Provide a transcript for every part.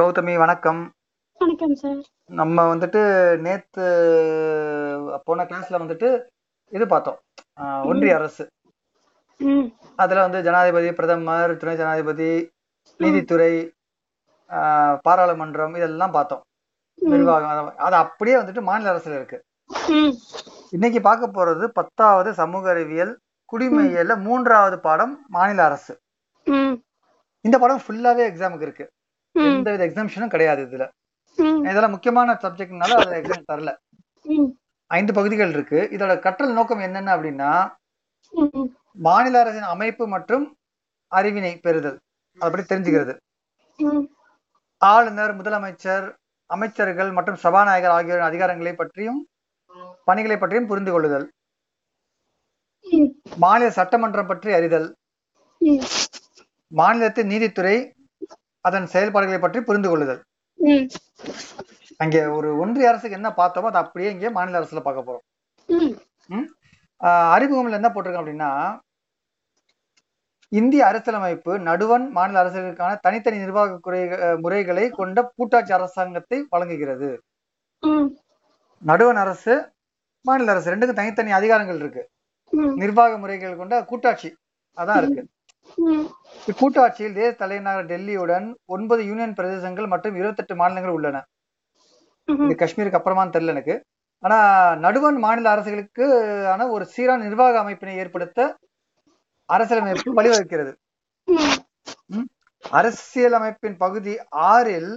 கௌதமி வணக்கம். வணக்கம் சார். நம்ம வந்துட்டு நேத்து போன கிளாஸ்ல வந்துட்டு இது பார்த்தோம், ஒன்றிய அரசு. அதுல வந்து ஜனாதிபதி, பிரதமர், துணை ஜனாதிபதி, நீதித்துறை, பாராளுமன்றம் இதெல்லாம் பார்த்தோம். நிர்வாகம் அது அப்படியே வந்துட்டு மாநில அரசுல இருக்கு. இன்னைக்கு பார்க்க போறது 10வது சமூக அறிவியல் குடிமையில 3வது பாடம் மாநில அரசு. இந்த பாடம் ஃபுல்லாவே எக்ஸாமுக்கு இருக்கு, எந்த வித எக்ஸாம்ஷனும் கிடையாது. இதுல இதெல்லாம் முக்கியமான சப்ஜெக்ட்னால அதுல எக்ஸாம் தரல. 5 பகுதிகள் இருக்கு. இதோட கற்றல் நோக்கம் என்னென்ன அப்படின்னா, மாநில அரசின் அமைப்பு மற்றும் அறிவினை பெறுதல், அப்படி தெரிஞ்சுக்கிறது. ஆளுநர், முதலமைச்சர், அமைச்சர்கள் மற்றும் சபாநாயகர் ஆகியோரின் அதிகாரங்களை பற்றியும் பணிகளை பற்றியும் புரிந்து கொள்ளுதல். மாநில சட்டமன்றம் பற்றி அறிதல். மாநிலத்தின் நீதித்துறை, அதன் செயல்பாடுகளை பற்றி புரிந்து கொள்ளுதல். அங்கே ஒரு ஒன்றிய அரசுக்கு என்ன பார்த்தோமோ அது அப்படியே இங்கே மாநில அரசுல பார்க்க போறோம். அறிமுகம்ல என்ன போட்டிருக்கோம் அப்படின்னா, இந்திய அரசியலமைப்பு நடுவன் மாநில அரசுகளுக்கான தனித்தனி நிர்வாக முறைகளை கொண்ட கூட்டாட்சி அரசாங்கத்தை வழங்குகிறது. நடுவன் அரசு, மாநில அரசு ரெண்டுக்கும் தனித்தனி அதிகாரங்கள் இருக்கு. நிர்வாக முறைகள் கொண்ட கூட்டாட்சி அதான் இருக்கு. கூட்டாட்சியில் தேச தலைநகர் டெல்லியுடன் 9 யூனியன் பிரதேசங்கள் மற்றும் 28 மாநிலங்கள் உள்ளன. இது காஷ்மீருக்கு அப்புறமான்னு தெரியல எனக்கு. ஆனா நடுவன் மாநில அரசுகளுக்கு ஆன ஒரு சீரான நிர்வாக அமைப்பினை ஏற்படுத்த அரசியலமைப்பு வழிவகுக்கிறது. அரசியலமைப்பின் பகுதி 6ல்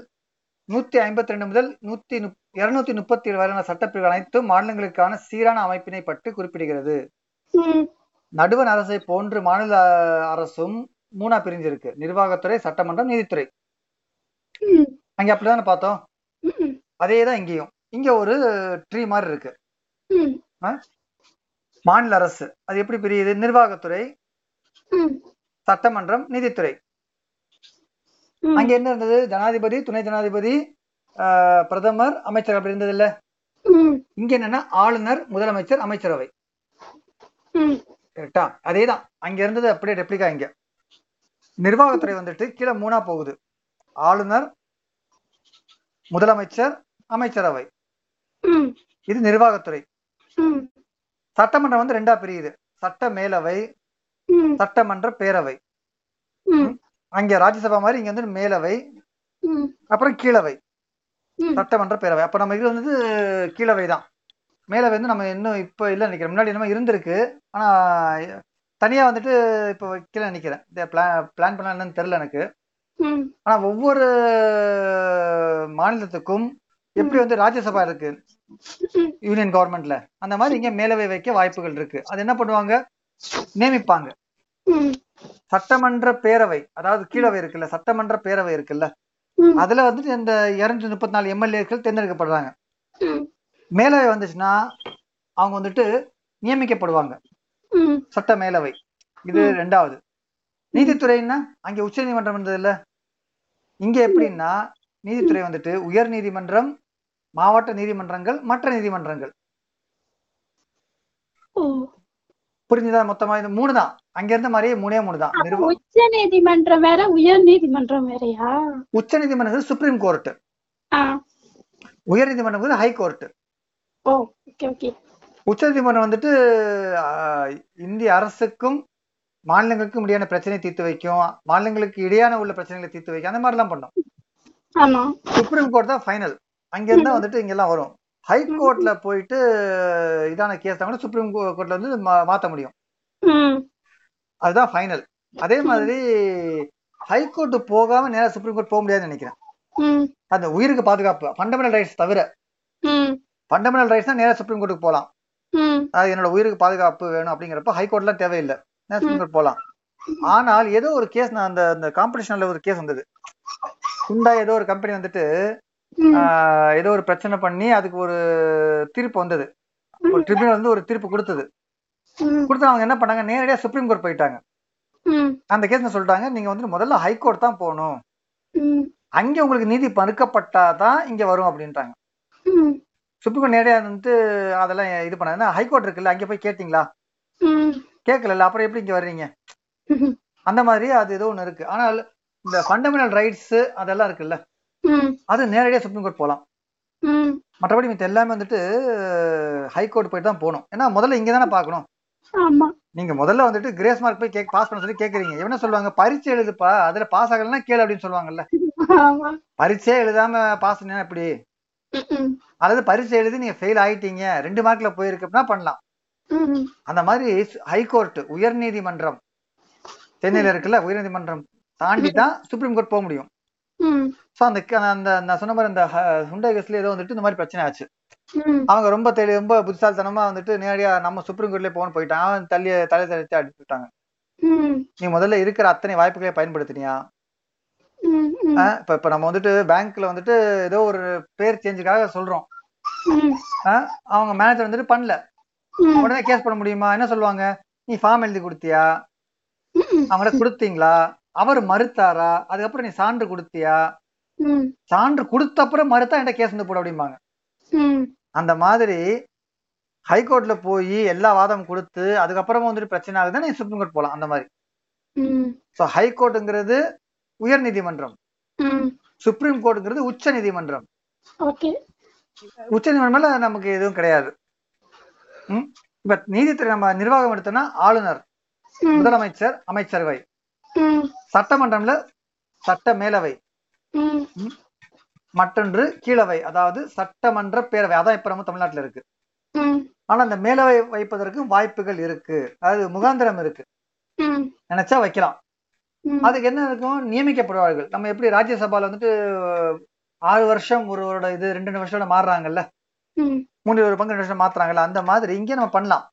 152 முதல் 237 வரையான சட்டப்பிரிவு அனைத்தும் மாநிலங்களுக்கான சீரான அமைப்பினை பற்றி குறிப்பிடுகிறது. நடுவன் அரசை போன்று மாநில அரசும் 3 பிரிஞ்சிருக்கு: நிர்வாகத்துறை, சட்டமன்றம், நீதித்துறை. அங்க அப்படிதானே பார்த்தோம், அதேதான் இங்கேயும். இங்க ஒரு ட்ரீ மாதிரி இருக்கு. மாநில அரசு அது எப்படி பிரியுது? நிர்வாகத்துறை, சட்டமன்றம், நீதித்துறை. அங்க என்ன இருந்தது? ஜனாதிபதி, துணை ஜனாதிபதி, பிரதமர், அமைச்சர் அப்படி இருந்தது இல்ல. இங்க என்னன்னா ஆளுநர், முதலமைச்சர், அமைச்சரவை. கரெக்டா? அதேதான் அங்க இருந்தது, அப்படியே ரெப்ளிகா இங்க. நிர்வாகத்துறை வந்துட்டு கீழே 3 போகுது: ஆளுநர், முதலமைச்சர், அமைச்சரவை. இது நிர்வாகத்துறை. சட்டமன்றம் வந்து 2 பிரியுது: சட்ட மேலவை, சட்டமன்ற பேரவை. அங்க ராஜ்யசபா மாதிரி இங்க வந்து மேலவை, அப்புறம் கீழவை, சட்டமன்ற பேரவை. அப்ப நம்ம இது வந்து கீழவை தான். மேலவை வந்து நம்ம இன்னும் இப்ப இல்ல நினைக்கிறேன், முன்னாடி நம்ம இருந்திருக்கு. ஆனா தனியா வந்துட்டு இப்ப கீழே நினைக்கிறேன். பிளான் பண்ண என்னன்னு தெரியல எனக்கு. ஆனா ஒவ்வொரு மாநிலத்துக்கும் எப்படி வந்து ராஜ்யசபா இருக்கு யூனியன் கவர்மெண்ட்ல, அந்த மாதிரி இங்க மேலவை வைக்க வாய்ப்புகள் இருக்கு. அது என்ன பண்ணுவாங்க? நியமிப்பாங்க. சட்டமன்ற பேரவை, அதாவது கீழவை இருக்குல்ல, சட்டமன்ற பேரவை இருக்குல்ல, அதுல வந்துட்டு இந்த 234 எம்எல்ஏக்கள் தேர்ந்தெடுக்கப்படுறாங்க. மேலவை வந்துச்சுன்னா அவங்க வந்துட்டு நியமிக்கப்படுவாங்க, சட்ட மேலவை. இது 2வது. நீதித்துறைன்னா அங்க உச்ச நீதிமன்றம் இருந்தது இல்ல. இங்க எப்படின்னா நீதித்துறை வந்துட்டு உயர் நீதிமன்றம், மாவட்ட நீதிமன்றங்கள், மற்ற நீதிமன்றங்கள். புரிஞ்சுதா? மொத்தமா இது 3 தான். அங்க இருந்த மாதிரியே 3 தான். உச்ச நீதிமன்றம் வேற, உயர் நீதிமன்றம் வேறயா? உச்ச நீதிமன்றம் சுப்ரீம் கோர்ட், உயர் நீதிமன்றம் வந்து ஹை கோர்ட். உச்ச நீதிமன்றம் வந்துட்டு இந்திய அரசுக்கும் மாநிலங்களுக்கும் இடையான பிரச்சனையை தீர்த்து வைக்கும், மாநிலங்களுக்கு இடையான உள்ள பிரச்சனைகளை தீர்த்து வைக்கும், அந்த மாதிரிலாம் பண்ணும். சுப்ரீம் கோர்ட் தான் ஃபைனல். அங்க இருந்தா வந்துட்டு இங்கெல்லாம் வரும். ஹை கோர்ட்ல போயிட்டு இதான கேஸ் தான் கூட சுப்ரீம் கோர்ட்ல வந்து மாத்த முடியும், அதுதான் ஃபைனல். அதே மாதிரி ஹை கோர்ட் போகாம நேரா சுப்ரீம் கோர்ட் போக முடியாதுன்னு நினைக்கிறேன். அந்த உயிருக்கு பாதுகாப்பு, ஃபண்டமெண்டல் ரைட்ஸ் தவிர. ஃபண்டமெண்டல் ரைட்ஸ்னா நேரா சுப்ரீம் கோர்ட்டுக்கு போகலாம். அது என்னோட உயிருக்கு பாதுகாப்பு வேணும் அப்படிங்கிறப்ப ஹைகோர்ட்லாம் தேவையில்லை, நேரா சுப்ரீம் கோர்ட் போகலாம். ஆனால் ஏதோ ஒரு கேஸ், நான் அந்த காம்படிஷன்ல ஒரு கேஸ் வந்தது, ஹுண்டா ஏதோ ஒரு கம்பெனி வந்துட்டு ஏதோ ஒரு பிரச்சனை பண்ணி அதுக்கு ஒரு தீர்ப்பு வந்தது. ஒரு ட்ரிபியூனல் வந்து ஒரு தீர்ப்பு கொடுத்து அவங்க என்ன பண்ணாங்க, நேரடியா சுப்ரீம் கோர்ட் போயிட்டாங்க. அந்த கேஸ் சொல்லிட்டாங்க, நீங்க வந்து முதல்ல ஹைகோர்ட் தான் போகணும், அங்க உங்களுக்கு நீதி மறுக்கப்பட்டாதான் இங்க வரும் அப்படின்ட்டாங்க. சுப்ரீம் கோர்ட் நேரடியா வந்து அதெல்லாம் இது பண்ணாங்க. ஹைகோர்ட் இருக்குல்ல, அங்க போய் கேட்டீங்களா? கேட்கல, அப்புறம் எப்படி இங்க வர்றீங்க? அந்த மாதிரி அது ஏதோ ஒண்ணு இருக்கு. ஆனால் இந்த ஃபண்டமெண்டல் ரைட்ஸ் அதெல்லாம் இருக்குல்ல, அது நேரடியாக சுப்ரீம் கோர்ட் போகலாம். மற்றபடி மித்த எல்லாமே வந்துட்டு ஹைகோர்ட் போயிட்டு தான் போகணும். ஏன்னா முதல்ல இங்கே தானே பார்க்கணும். நீங்க முதல்ல வந்துட்டு கிரேஸ் மார்க் போய் பாஸ் பண்ண சொல்லி கேக்குறீங்க. என்ன சொல்லுவாங்க, பரீட்சை எழுதுப்பா, அதுல பாஸ் ஆகலன்னா கேளு அப்படின்னு சொல்லுவாங்கல்ல. பரீட்சையே எழுதாம பாஸ் இப்படி, அதாவது பரீட்சை எழுதி நீங்க ஃபெயில் ஆயிட்டீங்க 2 மார்க்ல போயிருக்குன்னா பண்ணலாம். அந்த மாதிரி ஹைகோர்ட் உயர் நீதிமன்றம் சென்னையில இருக்குல்ல, உயர் நீதிமன்றம் தாண்டி தான் சுப்ரீம் கோர்ட் போக முடியும். நான் சொன்ன மாதிரி அந்த ஹுண்டாய் கேஸ்ல ஏதோ வந்துட்டு இந்த மாதிரி பிரச்சனை ஆச்சு. அவங்க ரொம்ப ரொம்ப புத்திசாலித்தனமா வந்துட்டு நேரடியா நம்ம சுப்ரீம் கோர்ட்லயே போகணும் போயிட்டான். தலை அடிச்சுட்டாங்க. நீ முதல்ல இருக்கிற அத்தனை வாய்ப்புகளே பயன்படுத்தினியா? இப்ப நம்ம வந்துட்டு பேங்க்ல வந்துட்டு ஏதோ ஒரு பேர் சேஞ்சுக்காக சொல்றோம், அவங்க மேனேஜர் வந்துட்டு பண்ணல, உடனே கேஸ் பண்ண முடியுமா? என்ன சொல்லுவாங்க, நீ ஃபார்ம் எழுதி கொடுத்தியா, அவங்கள கொடுத்தீங்களா, அவர் மறுத்தாரா, அதுக்கப்புறம் நீ சான்று கொடுத்தியா, சான்று கொடுத்த அப்புறம் மறுத்தா என்கிட்ட கேஸ் வந்து போட அப்படிம்பாங்க. அந்த மாதிரி ஹைகோர்ட்ல போய் எல்லா வாதம் கொடுத்து அதுக்கப்புறமா வந்துட்டு பிரச்சனை ஆகுதுன்னா நீ சுப்ரீம் கோர்ட் போகலாம். அந்த மாதிரி ஹைகோர்ட்டுங்கிறது உயர் நீதிமன்றம், சுப்ரீம் கோர்ட்டுங்கிறது உச்ச நீதிமன்றம். உச்ச நீதிமன்றம் நமக்கு எதுவும் கிடையாது. இப்ப நீதித்துறை நம்ம நிர்வாகம் எடுத்தோம்னா ஆளுநர், முதலமைச்சர், அமைச்சரவை, சட்டமன்றம்ல சட்ட மேலவை, மற்றொன்று கீழவை, அதாவது சட்டமன்ற பேரவை. அதான் இப்ப நம்ம தமிழ்நாட்டுல இருக்கு. ஆனா அந்த மேலவை வைப்பதற்கு வாய்ப்புகள் இருக்கு, அதாவது முகாந்திரம் இருக்கு, நினைச்சா வைக்கலாம். அதுக்கு என்ன இருக்கும், நியமிக்கப்படுவார்கள். நம்ம எப்படி ராஜ்யசபால வந்துட்டு 6 வருஷம் ஒருவரோட இது 2 வருஷம் மாறுறாங்கல்ல, 3 பங்கு 2 வருஷம் மாத்துறாங்கல்ல, அந்த மாதிரி இங்கே நம்ம பண்ணலாம்.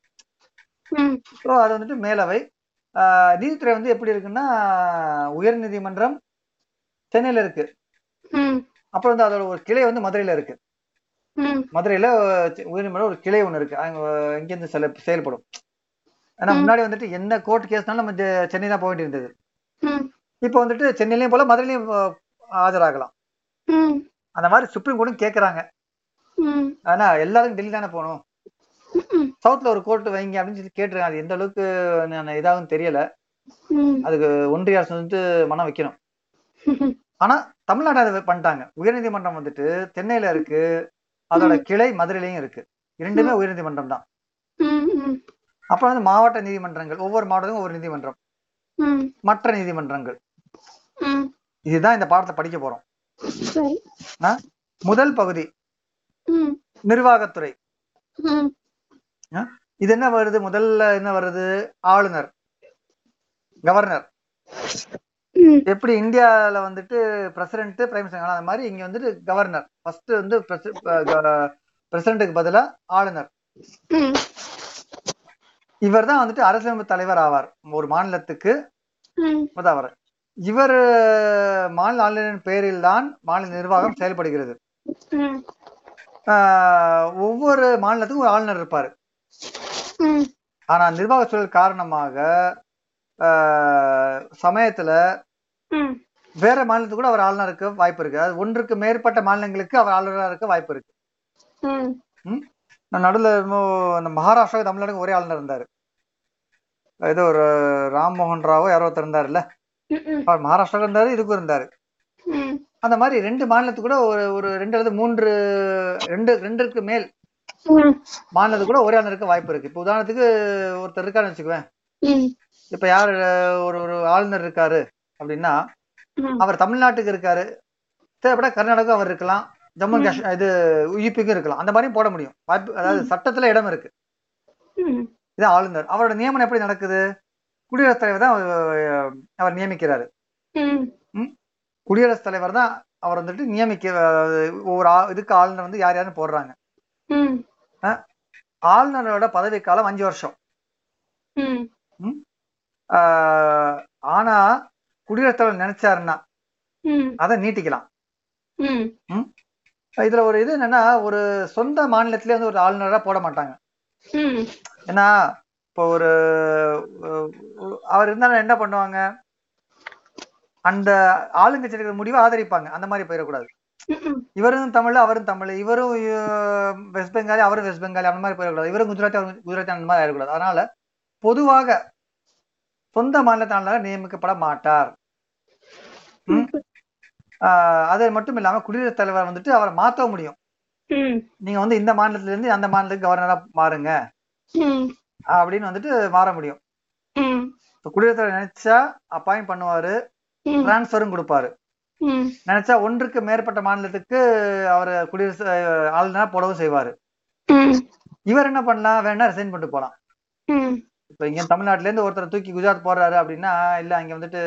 அது வந்துட்டு மேலவை. நீதித்துறை வந்து எப்படி இருக்குன்னா, உயர் நீதிமன்றம் சென்னையில இருக்கு, அப்புறம் வந்து அதோட ஒரு கிளை வந்து மதுரையில இருக்கு. மதுரையில உயர்நீதிமன்றம் ஒரு கிளை ஒண்ணு இருக்கு, அங்க இங்கிருந்து செயல்படும். ஆனா முன்னாடி வந்துட்டு என்ன கோர்ட் கேஸ்னாலும் நம்ம சென்னை தான் போக வேண்டி இருந்தது. இப்ப வந்துட்டு சென்னையிலயும் போல மதுரையிலயும் ஆஜராகலாம். அந்த மாதிரி சுப்ரீம் கோர்ட்டும் கேக்குறாங்க. ஆனா எல்லாருக்கும் டெல்லி தானே போகணும், சவுத்ல ஒரு கோர்ட் வைங்க அப்படின்னு சொல்லி கேட்டுருக்காங்க. அது எந்த அளவுக்கு இதாகவும் தெரியல. அதுக்கு ஒன்றிய அரசு வந்து மனம் வைக்கணும். ஆனா தமிழ்நாடு அதை பண்ணிட்டாங்க. உயர்நீதிமன்றம் வந்துட்டு சென்னையில இருக்கு, அதோட கிளை மதுரையிலயும் இருக்கு. 2மே உயர்நீதிமன்றம் தான். அப்புறம் வந்து மாவட்ட நீதிமன்றங்கள், ஒவ்வொரு மாவட்டத்துக்கும் ஒரு நீதிமன்றம், மற்ற நீதிமன்றங்கள். இதுதான் இந்த பாடத்தை படிக்க போறோம். முதல் பகுதி நிர்வாகத்துறை. இது என்ன வருது, முதல்ல என்ன வருது, ஆளுநர், கவர்னர். எப்படி இந்தியால வந்துட்டு பிரசிடென்ட், பிரைம் மினிஸ்டர், அந்த மாதிரி இங்க வந்துட்டு கவர்னர். ஃபர்ஸ்ட் வந்து பிரசிடென்ட்டுக்கு பதிலா ஆளுநர். இவர் தான் வந்துட்டு அரசியலமைப்பு தலைவர் ஆவார் ஒரு மாநிலத்துக்கு. இவர் மாநில ஆளுநரின் பெயரில் தான் மாநில நிர்வாகம் செயல்படுகிறது. ஒவ்வொரு மாநிலத்துக்கும் ஒரு ஆளுநர் இருப்பாரு. ஆனா நிர்வாக சூழல் காரணமாக சமயத்துல வேற மாநிலத்துக்கு கூட அவர் ஆளுநர் இருக்க வாய்ப்பு இருக்கு. அது 1க்கு மேற்பட்ட மாநிலங்களுக்கு அவர் ஆளுநராக இருக்க வாய்ப்பு இருக்கு. நடுவில் மகாராஷ்டிராவுக்கு தமிழ்நாடுக்கு ஒரே ஆளுநர் இருந்தாரு. ஏதோ ஒரு ராம்மோகன் ராவோ யாரோ ஒருத்தர் இருந்தாருல்ல, அவர் மகாராஷ்டிராவுக்கு இருந்தாரு, இதுக்கும் இருந்தாரு. அந்த மாதிரி 2 மாநிலத்துக்கு கூட ஒரு 2 அல்லது 3 2க்கு மேல் மாநிலத்துக்கு கூட ஒரே ஆளுநருக்கு வாய்ப்பு இருக்கு. இப்ப உதாரணத்துக்கு ஒருத்தர் இருக்காருன்னு வச்சுக்குவேன். இப்ப யாரு ஒரு ஆளுநர் இருக்காரு அப்படின்னா, அவர் தமிழ்நாட்டுக்கு இருக்காரு, தேவைப்பட்ட கர்நாடகா அவர் இருக்கலாம், ஜம்மு அண்ட் காஷ்மீர் இது யூபிக்கும் இருக்கலாம். அந்த மாதிரியும் போட முடியும் வாய்ப்பு, அதாவது சட்டத்துல இடம் இருக்கு. இது ஆளுநர். அவரோட நியமனம் எப்படி நடக்குது, குடியரசுத் தலைவர் தான் அவர் நியமிக்கிறாரு. குடியரசுத் தலைவர் தான் அவர் வந்துட்டு நியமிக்க. ஒவ்வொரு இதுக்கு ஆளுநர் வந்து யார் யாருன்னு போடுறாங்க. ஆளுநரோட பதவிக்காலம் 5 வருஷம். ஆனா குடியரசுத் தலைவர் நினைச்சாருன்னா அதை நீட்டிக்கலாம். இதுல ஒரு இது என்னன்னா, ஒரு சொந்த மாநிலத்திலே வந்து ஒரு ஆளுநரா போட மாட்டாங்க. ஏன்னா இப்போ ஒரு அவர் இருந்தாலும் என்ன பண்ணுவாங்க, அந்த ஆளுங்கட்சி எடுக்கிற முடிவை ஆதரிப்பாங்க. அந்த மாதிரி போயிடக்கூடாது. இவரும் தமிழ், அவரும் தமிழ், இவரும் வெஸ்ட் பெங்காலி, அவரும் வெஸ்ட் பெங்காலி, அந்த மாதிரி போயிடக்கூடாது. இவரும் குஜராத்தி, அவரும் குஜராத்தி, அந்த மாதிரி ஆயிடக்கூடாது. அதனால பொதுவாக சொந்த மாநிலத்தாளராக நியமிக்கப்பட மாட்டார். அது மட்டும் இல்லாம குடியரசுத் தலைவர் வந்துட்டு அவரை மாற்ற முடியும். நீங்க வந்து இந்த மாநிலத்துல இருந்து அந்த மாநிலத்துக்கு கவர்னரா மாறுங்க அப்படின்னு வந்துட்டு மாற முடியும். குடியரசுத் தலைவர் நினைச்சா அப்பாயிண்ட் பண்ணுவாரு, டிரான்ஸ்பரும் கொடுப்பாரு. நினைச்சா ஒன்றுக்கு மேற்பட்ட மாநிலத்துக்கு அவரு குடியரசு ஆளுநரா போடவும் செய்வாரு. இவர் என்ன பண்ணலாம், வேணா ரிசைன் பண்ணிட்டு போலாம். இப்ப இங்க தமிழ்நாட்டுல இருந்து ஒருத்தரை தூக்கி குஜராத் போறாரு அப்படின்னா, இல்ல அங்க வந்துட்டு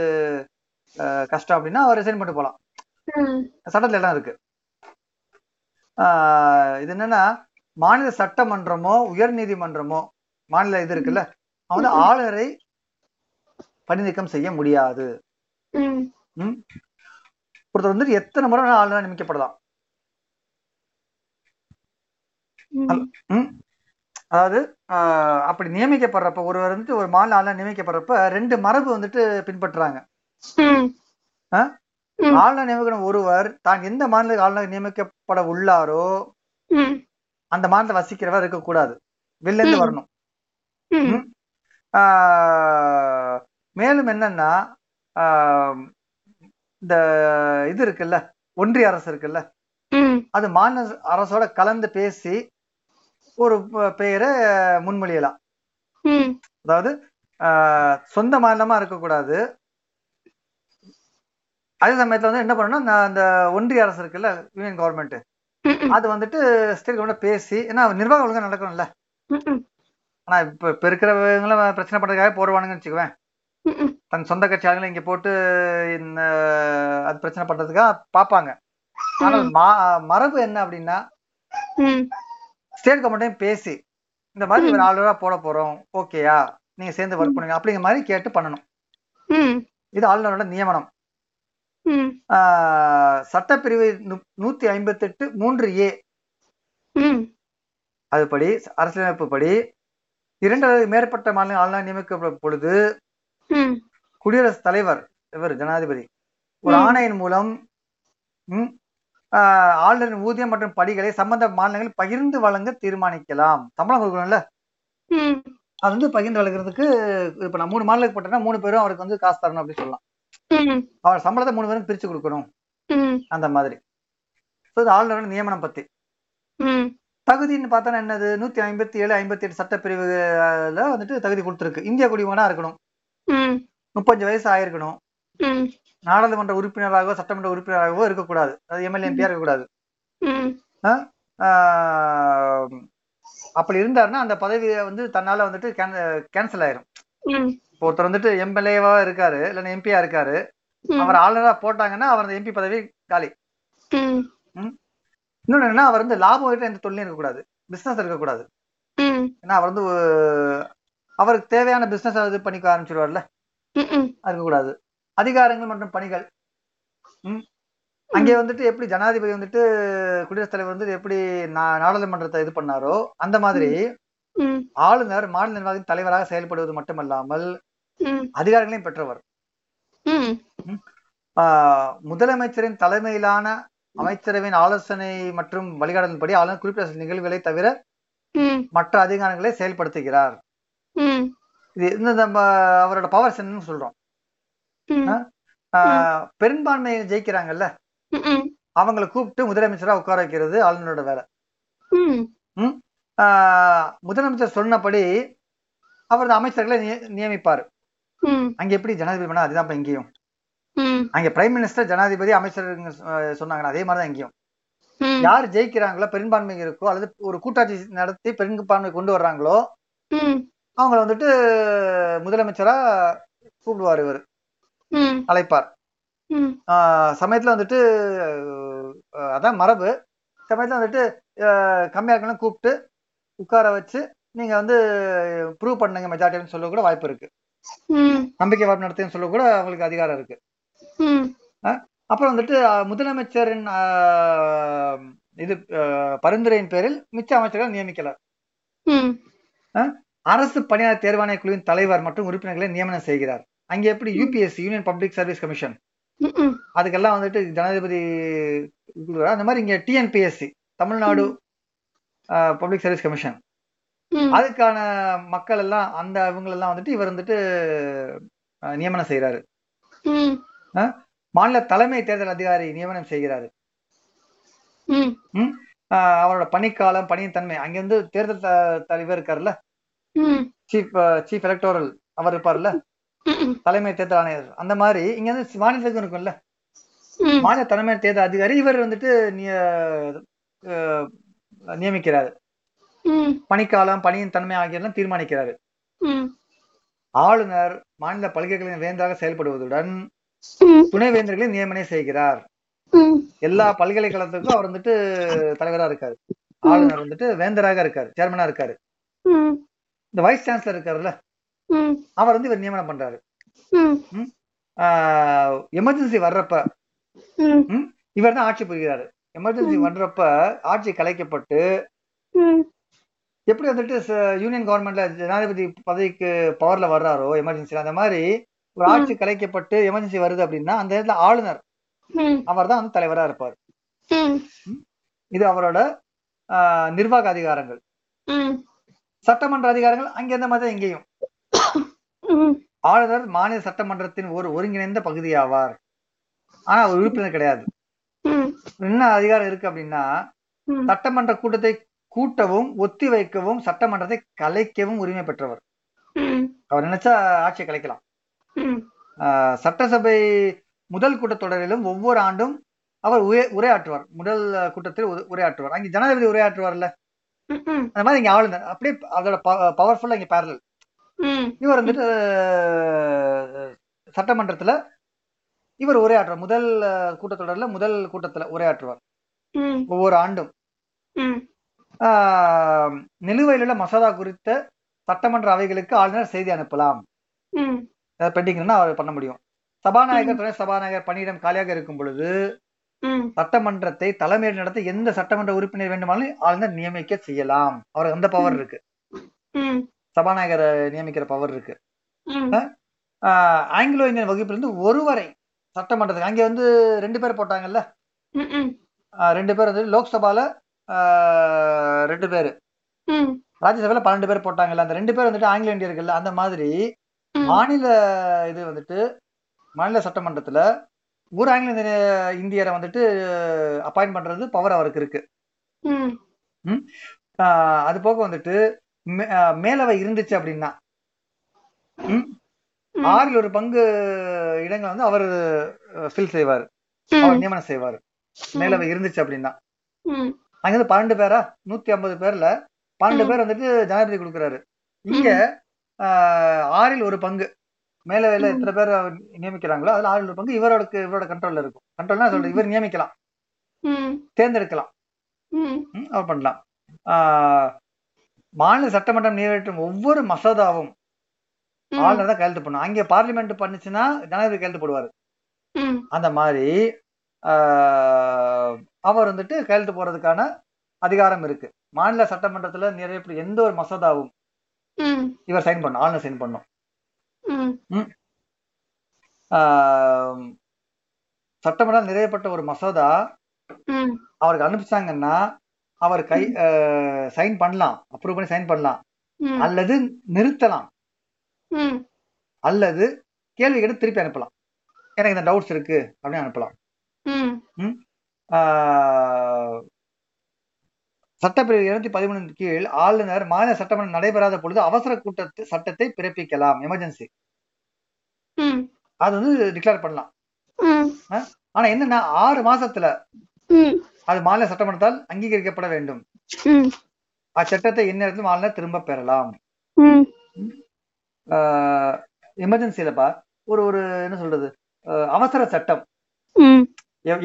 கஷ்டம் அப்படின்னா அவர் ரிசைன் பண்ணிட்டு போலாம். சட்டத்துல எல்லாம் இருக்கு. இது என்னன்னா, மாநில சட்டமன்றமோ உயர் நீதிமன்றமோ மாநில இது இருக்குல்ல, அவன் வந்து ஆளுநரை பணிநீக்கம் செய்ய முடியாது. ஒருத்தர் வந்து எத்தனை முறை ஆளுநரா நியமிக்கப்படலாம். அதாவது அப்படி நியமிக்கப்படுறப்ப ஒருவர் வந்துட்டு ஒரு மாநில ஆளுநர் நியமிக்கப்படுறப்ப ரெண்டு மரபு வந்துட்டு பின்பற்றுறாங்க. ஆளுநர் நியமிக்கணும் ஒருவர் தான் எந்த மாநில ஆளுநர் நியமிக்கப்பட உள்ளாரோ அந்த மாநில வசிக்கிறவர் இருக்கக்கூடாது, வெளில இருந்து வரணும். மேலும் என்னன்னா, இந்த இது இருக்குல்ல, ஒன்றிய அரசு இருக்குல்ல, அது மாநில அரசோட கலந்து பேசி ஒரு பெயரை முன்மொழியலாம். அதாவது சொந்த மாநிலமா இருக்கக்கூடாது. அதே சமயத்துல வந்து என்ன பண்ணணும்னா, அந்த ஒன்றிய அரசு இருக்குல்ல, யூனியன் கவர்மெண்ட், அது வந்துட்டு ஸ்டேட் கவர்மெண்ட் பேசி, ஏன்னா நிர்வாக ஒழுங்கா நடக்கணும்ல. ஆனா இப்ப இருக்கிறவங்களும் பிரச்சனை பண்றதுக்காக போடுவானுங்கன்னு வச்சுக்குவேன். தன் சொந்த கட்சி ஆளுங்களை இங்க போட்டு அது பிரச்சனை பண்றதுக்காக பாப்பாங்க. ஆனா மரபு என்ன அப்படின்னா, ஸ்டேட் கவர்மெண்ட்டையும் பேசி இந்த மாதிரி இவர் ஆளுநரா போட போறோம், ஓகேயா நீங்க சேர்ந்து ஒர்க் பண்ணுங்க அப்படிங்கிற மாதிரி கேட்டு பண்ணணும். இது ஆளுநரோட நியமனம். சட்டப்பிரிவு 158(3)A அதுபடி அரசியலமைப்பு படி 2 அளவுக்கு மேற்பட்ட மாநில ஆளுநர் நியமிக்கப்படும் பொழுது குடியரசுத் தலைவர் இவர் ஜனாதிபதி ஒரு ஆணையின் மூலம் ஆளுநரின் ஊதியம் மற்றும் படிகளை சம்பந்த மாநிலங்கள் பகிர்ந்து வழங்க தீர்மானிக்கலாம். சம்பளம் கொடுக்கணும்ல, அது வந்து பகிர்ந்து வழங்குறதுக்கு இப்ப நான் 3 மாநிலத்துக்கு போட்டேன்னா 3 பேரும் அவருக்கு வந்து காசு தரணும் அப்படின்னு சொல்லலாம். அவர் சம்பளத்தை 3 பேரும் பிரிச்சு கொடுக்கணும். அந்த மாதிரி ஆளுநர் நியமனம் பத்தி தகுதின்னு பார்த்தா என்னது, 157, 58 சட்டப்பிரிவுல வந்துட்டு தகுதி கொடுத்துருக்கு. இந்திய குடிமகனா இருக்கணும், 35 வயசு ஆயிருக்கணும், நாடாளுமன்ற உறுப்பினராகவோ சட்டமன்ற உறுப்பினராகவோ இருக்கக்கூடாது, அது எம்எல்ஏ எம்பியா இருக்கக்கூடாது. அப்படி இருந்தாருன்னா அந்த பதவியை வந்து தன்னால வந்துட்டு கேன்சல் ஆயிரும். இப்போ ஒருத்தர் வந்துட்டு எம்எல்ஏவா இருக்காரு இல்லைன்னா எம்பியா இருக்காரு, அவர் ஆளுநரா போட்டாங்கன்னா அவர் அந்த எம்பி பதவி காலி. இன்னொன்னு என்னன்னா, அவர் வந்து லாபம் கிட்ட எந்த தொழிலும் இருக்கக்கூடாது, பிசினஸ் இருக்கக்கூடாது. ஏன்னா அவர் வந்து அவருக்கு தேவையான பிசினஸ் அது பண்ணிக்க ஆரம்பிச்சிருவார்ல, இருக்கக்கூடாது. அதிகாரங்கள் மற்றும் பணிகள் அங்கே வந்துட்டு எப்படி ஜனாதிபதி வந்துட்டு குடியரசுத் தலைவர் வந்து எப்படி நாடாளுமன்றத்தை இது பண்ணாரோ அந்த மாதிரி ஆளுநர் மாநில நிர்வாகத்தின் தலைவராக செயல்படுவது மட்டுமல்லாமல் அதிகாரங்களையும் பெற்றவர். முதலமைச்சரின் தலைமையிலான அமைச்சரவையின் ஆலோசனை மற்றும் வழிகாட்டலின்படி ஆளுநர் குறிப்பிட்ட நிகழ்வுகளை தவிர மற்ற அதிகாரங்களை செயல்படுத்துகிறார். இது நம்ம அவரோட பவர் என்னன்னு சொல்றோம். பெரும்பான்மையை ஜெயிக்கிறாங்கல்ல, அவங்களை கூப்பிட்டு முதலமைச்சரா உட்கார வைக்கிறது ஆளுநரோட வேலை. முதலமைச்சர் சொன்னபடி அவரது அமைச்சர்களை நியமிப்பாரு. அங்க எப்படி ஜனாதிபதி பண்ணா அதுதான் இப்ப இங்கேயும். அங்க பிரைம் மினிஸ்டர் ஜனாதிபதி அமைச்சர் சொன்னாங்கன்னா அதே மாதிரிதான் இங்கேயும். யார் ஜெயிக்கிறாங்களோ, பெரும்பான்மை இருக்கோ அல்லது ஒரு கூட்டாட்சி நடத்தி பெரும்பான்மை கொண்டு வர்றாங்களோ அவங்களை வந்துட்டு முதலமைச்சரா கூப்பிடுவார், இவர் அழைப்பார். சமயத்துல வந்துட்டு அதான் மரபு. சமயத்துல வந்துட்டு கம்மியா இருக்கலாம் கூப்பிட்டு உட்கார வச்சு நீங்க வந்து ப்ரூவ் பண்ணுங்க மெஜாரிட்டின்னு சொல்ல கூட வாய்ப்பு இருக்கு. நம்பிக்கை வாய்ப்பு நடத்துன்னு சொல்ல கூட அவங்களுக்கு அதிகாரம் இருக்கு. அப்புறம் வந்துட்டு முதலமைச்சரின் இது பரிந்துரையின் பேரில் மிச்ச அமைச்சர்கள் நியமிக்கலாம். அரசு பணியாளர் தேர்வாணைய குழுவின் தலைவர் மற்றும் உறுப்பினர்களை நியமனம் செய்கிறார். அங்க எப்படி UPSC, union public service commission, அதுக்கெல்லாம் வந்துட்டு ஜனாதிபதி. அந்த மாதிரி இங்க TNPSC, Tamil Nadu public service commission, அதுக்கான மக்கள் எல்லாம் அந்த இவங்க எல்லாம் வந்துட்டு இவர் வந்துட்டு நியமனம் செய்யறாரு. மாநில தலைமை தேர்தல் அதிகாரி நியமனம் செய்கிறாரு. அவரோட பணிக்காலம், பணியின் தன்மை, அங்க வந்து தேர்தல் தலைவர் இருக்காருல்ல, சீஃப் எலக்டோரல் அவர் இருப்பாருல்ல, தலைமை தேர்தல் ஆணையர். அந்த மாதிரி இங்க வந்து மாநிலத்துக்கு இருக்கும்ல மாநில தலைமை தேர்தல் அதிகாரி, இவர் வந்துட்டு நியமிக்கிறாரு. பணிக்காலம், பணியின் தன்மை ஆகியெல்லாம் தீர்மானிக்கிறாரு. ஆளுநர் மாநில பல்கலைக்கழக வேந்தராக செயல்படுவதுடன் துணைவேந்தர்களை நியமனம் செய்கிறார். எல்லா பல்கலைக்கழகத்துக்கும் அவர் வந்துட்டு தலைவரா இருக்காரு, ஆளுநர் வந்துட்டு வேந்தராக இருக்காரு, சேர்மனா இருக்காரு. இந்த வைஸ் சான்சலர் இருக்காருல்ல, அவர் வந்து இவர் நியமனம் பண்றாரு. எமர்ஜென்சி வர்றப்ப இவர் தான் ஆட்சி புரிகிறாரு. எமர்ஜென்சி வர்றப்ப ஆட்சி கலைக்கப்பட்டு எப்படி வந்துட்டு யூனியன் கவர்மெண்ட்ல ஜனாதிபதி பதவிக்கு பவர்ல வர்றாரோ எமர்ஜென்சில, அந்த மாதிரி ஒரு ஆட்சி கலைக்கப்பட்டு எமர்ஜென்சி வருது அப்படின்னா அந்த இடத்துல ஆளுநர் அவர் தான் வந்து தலைவரா இருப்பார். இது அவரோட நிர்வாக அதிகாரங்கள். சட்டமன்ற அதிகாரங்கள் அங்க எந்த மாதிரி எங்கேயும் ஆளுநர் மாநில சட்டமன்றத்தின் ஒரு ஒருங்கிணைந்த பகுதியாவார். ஆனா அவர் உறுப்பினர் கிடையாது. என்ன அதிகாரம் இருக்கு அப்படின்னா சட்டமன்ற கூட்டத்தை கூட்டவும் ஒத்தி வைக்கவும் சட்டமன்றத்தை கலைக்கவும் உரிமை பெற்றவர். அவர் நினைச்சா ஆட்சியை கலைக்கலாம். சட்டசபை முதல் கூட்டத்தொடரிலும் ஒவ்வொரு ஆண்டும் அவர் உரையாற்றுவார். முதல் கூட்டத்தில் உரையாற்றுவார். அங்கே ஜனாதிபதி உரையாற்றுவார்ல, அந்த மாதிரி இங்க ஆளுநர் அப்படியே அதோட பவர்ஃபுல்லா இங்க பேரலல். இவர் வந்துட்டு சட்டமன்றத்துல இவர் உரையாற்றுவார். முதல் கூட்டத்தொடரில் முதல் கூட்டத்துல உரையாற்றுவார் ஒவ்வொரு ஆண்டும். நிலுவையில் உள்ள மசோதா குறித்த சட்டமன்ற அவைகளுக்கு ஆளுநர் செய்தி அனுப்பலாம். பெண்டிங்னா அவர் பண்ண முடியும். சபாநாயகர், துணை சபாநாயகர் பணியிடம் காலியாக இருக்கும் பொழுது சட்டமன்றத்தை தலைமையில் நடத்த எந்த சட்டமன்ற உறுப்பினர் வேண்டுமானாலும் ஆளுநர் நியமிக்க செய்யலாம். அவருக்கு அந்த பவர் இருக்கு, சபாநாயகரை நியமிக்கிற பவர் இருக்கு. ஆங்கிலோ இந்தியன் வகுப்பிலிருந்து ஒருவரை சட்டமன்றத்துக்கு, அங்கே வந்து 2 பேர் போட்டாங்கல்ல, 2 பேர் வந்து லோக்சபால 2 பேர், ராஜ்யசபால 12 பேர் போட்டாங்கல்ல, அந்த 2 பேர் வந்துட்டு ஆங்கிலோ இந்தியர்கள். அந்த மாதிரி மாநில இது வந்துட்டு மாநில சட்டமன்றத்துல ஒரு ஆங்கில இந்தியரை வந்துட்டு அப்பாயிண்ட் பண்றது பவர் அவருக்கு இருக்கு. அது போக வந்துட்டு மேலவை இருந்துச்சு அப்படின்னா 1/6 இடங்களை வந்து அவர் ஃபில் செய்வார், அவர் நியமனம் செய்வார். மேலவை இருந்துச்சு அப்படின்னா அங்க வந்து 12 பேரா 150 பேர்ல 12 பேர் வந்துட்டு ஜனாதிபதி கொடுக்குறாரு. இங்க 1/6 மேலவையில எத்தனை பேர் நியமிக்கிறாங்களோ அதுல 1/6 இவரோட கண்ட்ரோல்ல இருக்கும். கண்ட்ரோல்னா சொல்ற இவர் நியமிக்கலாம், தேர்ந்தெடுக்கலாம், அவர் பண்ணலாம். மாநில சட்டமன்றம் நிறைவேற்றும் ஒவ்வொரு மசோதாவும் ஆளுநர் தான் கையெழுத்து பண்ணும். அங்கே பார்லிமெண்ட் பண்ணுச்சுன்னா ஜனாதிபதி கையெழுத்து போடுவாரு. அந்த மாதிரி அவர் வந்துட்டு கையெழுத்து போடுறதுக்கான அதிகாரம் இருக்கு. மாநில சட்டமன்றத்துல நிறைவேற்ற எந்த ஒரு மசோதாவும் இவர் சைன் பண்ணும், ஆளுநர் சைன் பண்ணும். சட்டமன்றம் நிறைவேற்றப்பட்ட ஒரு மசோதா அவருக்கு அனுப்பிச்சாங்கன்னா அவர் கை சைன் பண்ணலாம், அப்ரூவ் பண்ணி சைன் பண்ணலாம், அல்லது நிறுத்தலாம், அல்லது கேள்வி கேட்டு திருப்பி அனுப்பலாம். எனக்கு இந்த டவுட்ஸ் இருக்கு அப்படின்னு அனுப்பலாம். சட்டப்பிரிவு 213 கீழ் ஆளுநர் மாநில சட்டமன்றம் நடைபெறாத பொழுது அவசர கூட்டத்து சட்டத்தை பிறப்பிக்கலாம். எமர்ஜென்சி அது வந்து டிக்ளேர் பண்ணலாம். ஆனா என்னன்னா 6 மாசத்துல அது மாநில சட்டமன்றத்தால் அங்கீகரிக்கப்பட வேண்டும். அச்சட்டத்தை இந்நேரத்தில் ஆளுநர் திரும்ப பெறலாம். எமர்ஜென்சிலப்பா ஒரு என்ன சொல்றது, அவசர சட்டம்,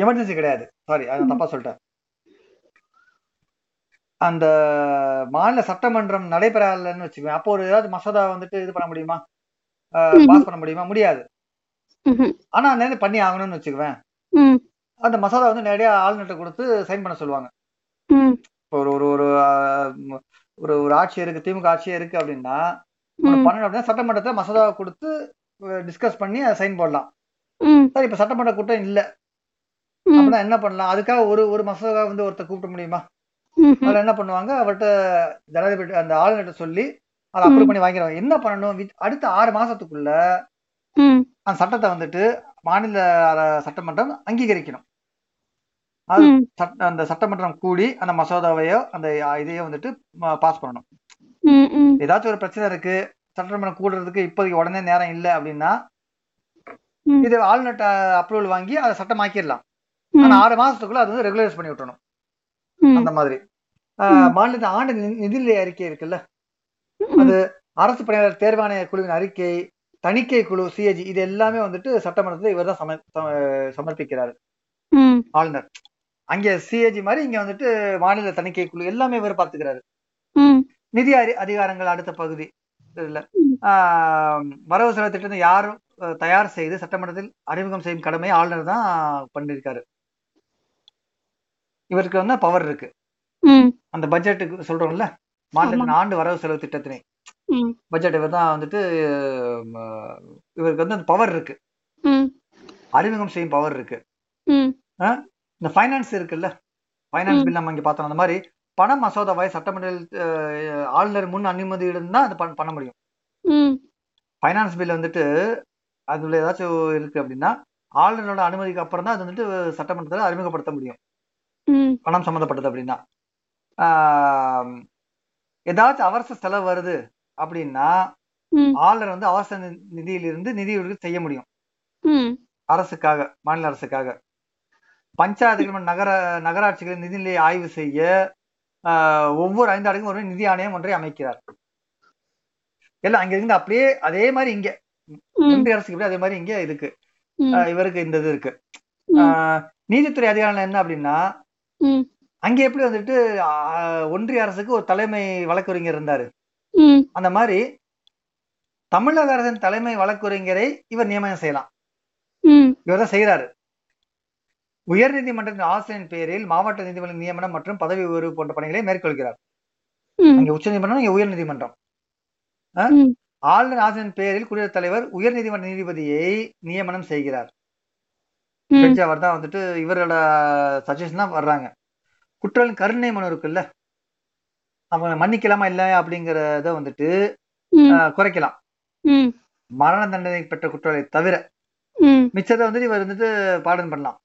எமர்ஜென்சி கிடையாது, சாரி அது தப்பா சொல்லிட்டேன். அந்த மாநில சட்டமன்றம் நடைபெறலன்னு வச்சுக்கோங்க, அப்போ ஒரு ஏதாவது மசோதா வந்துட்டு இது பண்ண முடியுமா, பாஸ் பண்ண முடியுமா? முடியாது. ஆனா அந்த பண்ணி ஆகணும்னு வச்சுக்குவேன். அந்த மசோதா வந்து நேரடியா ஆளுநர்கிட்ட கொடுத்து சைன் பண்ண சொல்லுவாங்க. இப்போ ஒரு ஒரு ஒரு ஆட்சியா இருக்கு, திமுக ஆட்சியா இருக்கு அப்படின்னா பண்ணணும் அப்படின்னா சட்டமன்றத்துல மசோதாவை கொடுத்து டிஸ்கஸ் பண்ணி அதை சைன் போடலாம். சார் இப்ப சட்டமன்ற கூட்டம் இல்ல அப்படின்னா என்ன பண்ணலாம்? அதுக்காக ஒரு மசோதா வந்து ஒருத்தர் கூப்பிட முடியுமா? அதுல என்ன பண்ணுவாங்க, அவர்கிட்ட ஜனாதிபதி அந்த ஆளுநர்கிட்ட சொல்லி அதை அப்ரூவ் பண்ணி வாங்கிடுவாங்க. என்ன பண்ணணும், அடுத்த 6 மாசத்துக்குள்ள அந்த சட்டத்தை வந்துட்டு மாநில சட்டமன்றம் அங்கீகரிக்கணும். அது அந்த சட்டமன்றம் கூடி அந்த மசோதாவையோ அந்த இதையோ வந்துட்டு பாஸ் பண்ணணும். ஏதாச்சும் ஒரு பிரச்சனை இருக்கு, சட்டமன்றம் கூடுறதுக்கு இப்போதைக்கு உடனே நேரம் இல்லை அப்படின்னா இது ஆளுநர் அப்ரூவல் வாங்கி அதை சட்டமாக்கிடலாம். ஆனா 6 மாசத்துக்குள்ள அது வந்து ரெகுலரைஸ் பண்ணி விட்டணும். அந்த மாதிரி மாநில ஆண்டு நிதிநிலை அறிக்கை இருக்குல்ல, அது அரசு பணியாளர் தேர்வாணைய குழுவின் அறிக்கை, தணிக்கை குழு சிஏஜி, இது எல்லாமே வந்துட்டு சட்டமன்றத்துல இவர் தான் சமர்ப்பிக்கிறாரு ஆளுநர். அங்க சிஏஜி மாதிரி இங்க வந்துட்டு மாநில தணிக்கை குழு எல்லாமே இவர் பாத்துக்கிறாரு. நிதி அதிகாரங்கள் அடுத்த பகுதி இதுல வரவு செலவு திட்டத்தை யாரும் தயார் செய்து சட்டமன்றத்தில் அறிமுகம் செய்யும் கடமையை ஆளுநர் தான் பண்ணிருக்காரு. இவருக்கு வந்து பவர் இருக்கு. அந்த பட்ஜெட்டுக்கு சொல்றோம்ல, மாநிலத்தின் ஆண்டு வரவு செலவு திட்டத்தினை பட்ஜெட் இவர் தான் வந்துட்டு இவருக்கு வந்து அந்த பவர் இருக்கு, அறிமுகம் செய்யும் பவர் இருக்கு. இந்த ஃபைனான்ஸ் இருக்குல்ல, ஃபைனான்ஸ் பில் நம்ம இங்க பார்த்தோம். அந்த மாதிரி பண மசோதாவாய் சட்டமன்ற ஆளுநர் முன் அனுமதியுடன் தான் அது பண்ண முடியும். ஃபைனான்ஸ் பில் வந்துட்டு அதுல ஏதாச்சும் இருக்கு அப்படின்னா ஆளுநரோட அனுமதிக்கு அப்புறம் தான் அது வந்துட்டு சட்டமன்றத்தில் அறிமுகப்படுத்த முடியும். பணம் சம்மந்தப்பட்டது அப்படின்னா ஏதாச்சும் அவசர செலவு வருது அப்படின்னா ஆளுநர் வந்து அவசர நிதியிலிருந்து நிதி ஒதுக்கீடு செய்ய முடியும் அரசுக்காக, மாநில அரசுக்காக. பஞ்சாயத்துகள் நகராட்சிகளின் நிதிநிலையை ஆய்வு செய்ய ஒவ்வொரு 5 ஆண்டுக்கும் ஒரு நிதி ஆணையம் ஒன்றை அமைக்கிறார். எல்லாம் அங்க இருந்து அப்படியே அதே மாதிரி இங்க இந்திய அரசுக்கு அதே மாதிரி இங்க இருக்கு. இவருக்கு இந்த இது இருக்கு. நீதித்துறை அதிகாரம் என்ன அப்படின்னா அங்க எப்படி வந்துட்டு ஒன்றிய அரசுக்கு ஒரு தலைமை வழக்குரைஞர் இருந்தாரு, அந்த மாதிரி தமிழக அரசின் தலைமை வழக்குரைஞரை இவர் நியமனம் செய்யலாம். இவர் தான் செய்யறாரு. உயர் நீதிமன்றத்தின் ஆசிரியரின் பெயரில் மாவட்ட நீதிமன்ற நியமனம் மற்றும் பதவி உயர்வு போன்ற பணிகளை மேற்கொள்கிறார். அங்க உச்ச நீதிமன்றம், இங்க உயர் நீதிமன்றம். ஆளுநர் ஆசிரியரின் பெயரில் குடியரசுத் தலைவர் உயர் நீதிமன்ற நீதிபதியை நியமனம் செய்கிறார். அவர் தான் வந்துட்டு இவரோட சஜஷன் தான் வர்றாங்க. குற்றவாளி கருணை மனு இருக்குல்ல, அவங்க மன்னிக்கலாமா இல்ல அப்படிங்கறத வந்துட்டு குறைக்கலாம். மரண தண்டனை பெற்ற குற்றவாளி தவிர மிச்சத்தை வந்துட்டு இவர் வந்துட்டு பாடன் பண்ணலாம்.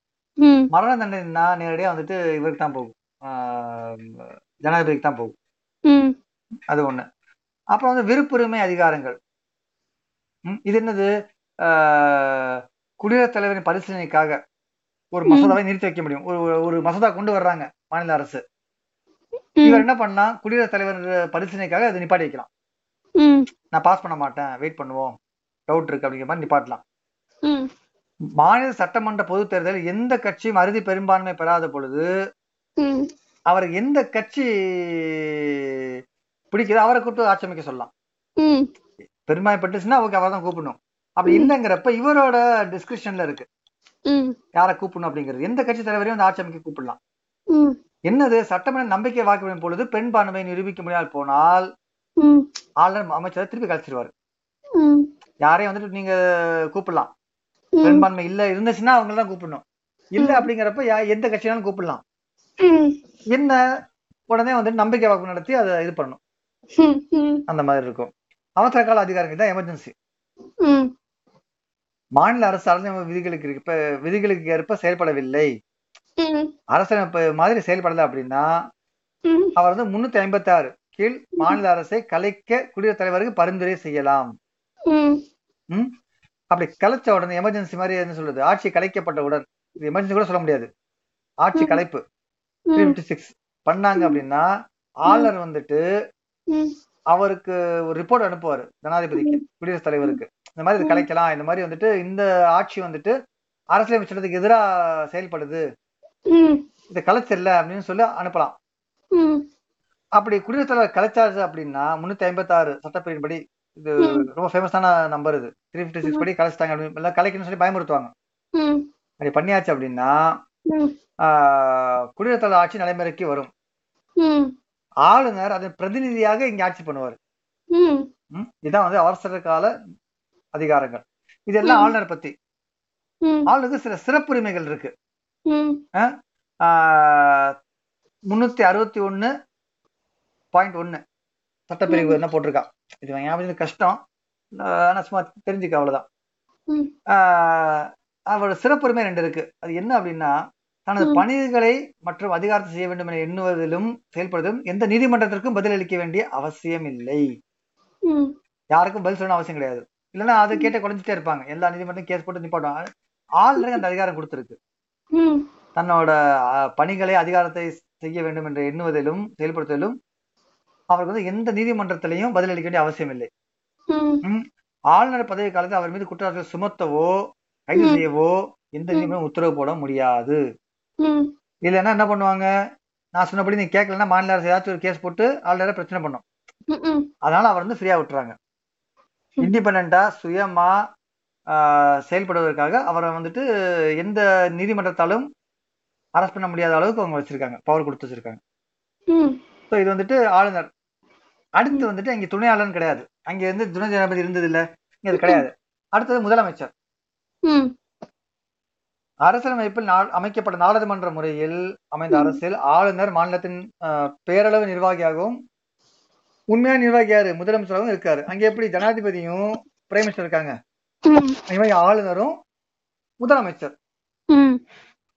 மரண தண்டனைனா நேரடியா வந்துட்டு இவருக்கு தான் போகும், ஜனாதிபதிக்கு தான் போகும். அது ஒண்ணு. அப்புறம் வந்து விருப்புரிமை அதிகாரங்கள், இது என்னது, குடியரசுத் தலைவரின் பரிசீலனைக்காக ஒரு மசோதாவை நிறுத்தி வைக்க முடியும். ஒரு மசோதா கொண்டு வர்றாங்க மாநில அரசு, இவர் என்ன பண்ணா குடியரசுத் தலைவர் பரிசீலனைக்காக அதை நிப்பாட்டி வைக்கலாம். நான் பாஸ் பண்ண மாட்டேன், வெயிட் பண்ணுவோம், டவுட் இருக்கு அப்படிங்கிற மாதிரி நிப்பாட்டலாம். மாநில சட்டமன்ற பொது தேர்தலில் எந்த கட்சியும் அறுதி பெரும்பான்மை பெறாத பொழுது அவருக்கு எந்த கட்சி பிடிக்குதோ அவரை கூப்பிட்டு ஆட்சி அமைக்க சொல்லலாம். பெரும்பான்மை பெற்றுச்சுன்னா அவருக்கு அவரை தான் கூப்பிடணும். அப்படி இல்லைங்கிறப்ப இவரோட டிஸ்கிரிப்ஷன்ல இருக்கு யார கூப்பிடணும் அப்படிங்கிறது. எந்த கட்சி தலைவரையும் அந்த ஆட்சி அமைக்க கூப்பிடலாம். என்னது, சட்டமன்ற நம்பிக்கை வாக்குப்படும் பொழுது பெண்பான்மையை நிரூபிக்க முடியாது போனால் ஆளுநர் அமைச்சரை திருப்பி கழிச்சிருவாரு. யாரையும் வந்துட்டு நீங்க கூப்பிடலாம், பெண்பான்மை இல்ல இருந்துச்சுன்னா அவங்கதான் கூப்பிடணும், இல்ல அப்படிங்கிறப்ப எந்த கட்சியாலும் கூப்பிடலாம். என்ன உடனே வந்துட்டு நம்பிக்கை வாக்கு நடத்தி அதை இது பண்ணணும். அந்த மாதிரி இருக்கும். அவசர கால அதிகாரங்கள் தான் எமர்ஜென்சி. மாநில அரசு அரசியல் விதிகளுக்கு ஏற்ப செயல்படவில்லை, அரசமைப்பு மாதிரி செயல்படல அப்படின்னா அவர் வந்து 356 கீழ் மாநில அரசை கலைக்க குடியரசுத் தலைவருக்கு பரிந்துரை செய்யலாம். அப்படி கலைச்ச உடனே எமர்ஜென்சி மாதிரி என்ன சொல்றது, ஆட்சி கலைக்கப்பட்டவுடன், இது எமர்ஜென்சி கூட சொல்ல முடியாது, ஆட்சி கலைப்பு 356 பண்ணாங்க அப்படின்னா ஆளுநர் வந்துட்டு அவருக்கு ஒரு ரிப்போர்ட் அனுப்புவாரு ஜனாதிபதிக்கு, குடியரசுத் தலைவருக்கு, இந்த மாதிரி இது கலைக்கலாம், இந்த மாதிரி வந்துட்டு இந்த ஆட்சி வந்துட்டு அரசியலமைப்பு சட்டத்துக்கு எதிராக செயல்படுது, இதை கலைச்சல அப்படின்னு சொல்லி அனுப்பலாம். அப்படி குடியரசுத் தலைவர் கலைச்சாரு அப்படின்னா 356 சட்டப்பிரிவின்படி, இது ரொம்ப ஃபேமஸான நம்பர், இது 356 படி கலைச்சிட்டாங்க அப்படின்னு கலைக்கணும்னு சொல்லி பயமுறுத்துவாங்க. அப்படி பண்ணியாச்சு அப்படின்னா குடியரசுத் தலைவர் ஆட்சி நடைமுறைக்கு வரும். ஆளுநர் அதன் பிரதிநிதியாக இங்க ஆட்சி பண்ணுவாரு. இதுதான் வந்து அவசர கால அதிகாரங்கள். இதெல்லாம் ஆளுநர் பத்தி. ஆளுநருக்கு சில சிறப்புரிமைகள் இருக்கு. 361.1 சட்டப்பிரிவு என்ன போட்டிருக்கா, இது கஷ்டம், ஆனா சும்மா தெரிஞ்சுக்க அவ்வளவுதான். அவரோட சிறப்புரிமை ரெண்டு இருக்கு. அது என்ன அப்படின்னா, தனது பணிகளை மற்றும் அதிகாரத்தை செய்ய வேண்டும் என எண்ணுவதிலும் செயல்படுவதும் எந்த நீதிமன்றத்திற்கும் பதிலளிக்க வேண்டிய அவசியம் இல்லை. யாருக்கும் பதில் சொல்லணும் அவசியம் கிடையாது. இல்லைன்னா அதை கேட்ட குறைஞ்சிட்டே இருப்பாங்க. எல்லா நீதிமன்றம் கேஸ் போட்டு நிப்பாட்டும். ஆல்ரெடி அந்த அதிகாரம் கொடுத்துருக்கு. தன்னோட பணிகளை அதிகாரத்தை செய்ய வேண்டும் என்று எண்ணுவதிலும் செயல்படுத்துவதிலும் அவருக்கு வந்து எந்த நீதிமன்றத்திலையும் பதிலளிக்க வேண்டிய அவசியம் இல்லை. ஆளுநர் பதவி காலத்தில் அவர் மீது குற்றச்சாட்டு சுமத்தவோ கைது செய்யவோ எந்த நீதிமன்றம் உத்தரவு போட முடியாது. இல்லைன்னா என்ன பண்ணுவாங்க, நான் சொன்னபடி நீ கேட்கலன்னா மாநில அரசு ஏதாச்சும் ஒரு கேஸ் போட்டு ஆளுநரை பிரச்சனை பண்ணும். அதனால அவர் வந்து ஃப்ரீயா விட்டுறாங்க. இண்டிபெண்டா சுயமா செயல்படுவதற்காக அவரை வந்துட்டு எந்த நீதிமன்றத்தாலும் அரெஸ்ட் பண்ண முடியாத அளவுக்கு அவங்க வச்சிருக்காங்க, பவர் கொடுத்து வச்சிருக்காங்க. ஸோ இது வந்துட்டு ஆளுநர். அடுத்து வந்துட்டு அங்கே துணை ஆளுநர் கிடையாது. அங்கே வந்து துணை ஜனாதிபதி இருந்தது இல்லை, இங்கே அது கிடையாது. அடுத்தது முதலமைச்சர். அரசியலமைப்பில் அமைக்கப்பட்ட நாடாளுமன்ற முறையில் அமைந்த அரசில் ஆளுநர் மாநிலத்தின் பேரளவு நிர்வாகியாகவும் உண்மையான நிர்வாகியாரு முதலமைச்சராகவும் இருக்காரு. அங்க எப்படி ஜனாதிபதியும் பிரைம் மினிஸ்டர் இருக்காங்க, ஆளுநரும் முதலமைச்சர்.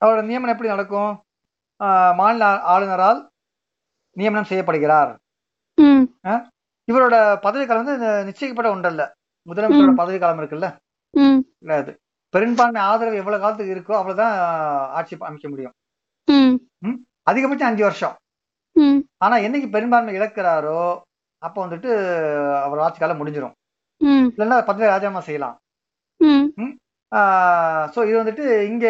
அவரோட நியமனம் எப்படி நடக்கும்? மாநில ஆளுநரால் நியமனம் செய்யப்படுகிறார். இவரோட பதவிக்காலம் வந்து நிச்சயிக்கப்பட்ட ஒன்றல்ல. முதலமைச்சரோட பதவி காலம் இருக்குல்ல, கிடையாது. பெரும்பான்மை ஆதரவு எவ்வளவு காலத்துக்கு இருக்கோ அவ்வளவுதான் ஆட்சி அமைக்க முடியும். அதிகபட்சம் 5 வருஷம். ஆனா என்னைக்கு பெரும்பான்மை இழக்கிறாரோ அப்ப வந்துட்டு அவர் ஆட்சி காலம் முடிஞ்சிடும். இல்லைன்னா பதவி ராஜினாமா செய்யலாம். ஸோ இது வந்துட்டு இங்க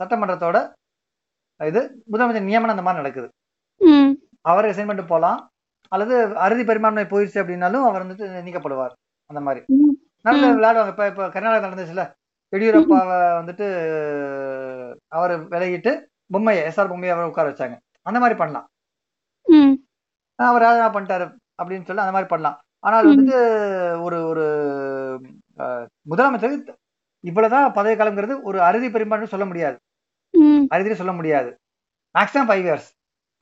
சட்டமன்றத்தோட இது முதலமைச்சர் நியமனம் அந்த மாதிரி நடக்குது. அவரை சைன் பண்ணிட்டு போகலாம். அல்லது அறுதி பெரும்பான்மை போயிடுச்சு அப்படின்னாலும் அவர் வந்துட்டு நீக்கப்படுவார். அந்த மாதிரி நல்ல விளையாடுவாங்க. இப்ப கர்நாடகா நடந்துச்சுல, எடியூரப்பாவை வந்துட்டு அவர் விலகிட்டு பொம்மையை எஸ்ஆர் பொம்மையை அவரை உட்கார வச்சாங்க. அந்த மாதிரி பண்ணலாம். அவர் ராஜினாமா பண்ணிட்டாரு அப்படின்னு சொல்லி அந்த மாதிரி பண்ணலாம். ஆனால் வந்துட்டு ஒரு ஒரு முதலமைச்சருக்கு இவ்வளவுதான் பதவி காலம்ங்கிறது ஒரு அறுதி பெரும்பான்மை சொல்ல முடியாது. அறுதியில சொல்ல முடியாது. மேக்ஸிமம் 5 இயர்ஸ்,